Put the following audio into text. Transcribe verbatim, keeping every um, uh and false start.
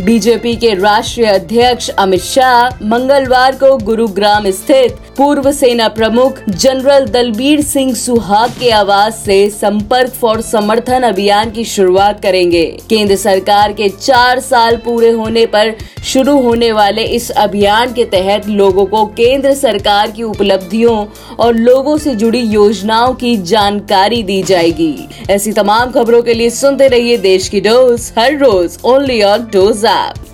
BJP के राष्ट्रीय अध्यक्ष अमित शाह मंगलवार को गुरुग्राम स्थित पूर्व सेना प्रमुख जनरल दलबीर सिंह सुहाग के आवास से संपर्क फॉर समर्थन अभियान की शुरुआत करेंगे। केंद्र सरकार के चार साल पूरे होने पर शुरू होने वाले इस अभियान के तहत लोगों को केंद्र सरकार की उपलब्धियों और लोगों से जुड़ी योजनाओं की जानकारी दी जाएगी। ऐसी तमाम खबरों के लिए सुनते रहिए देश की डोज हर रोज ओनली ऑन डोज ऐप।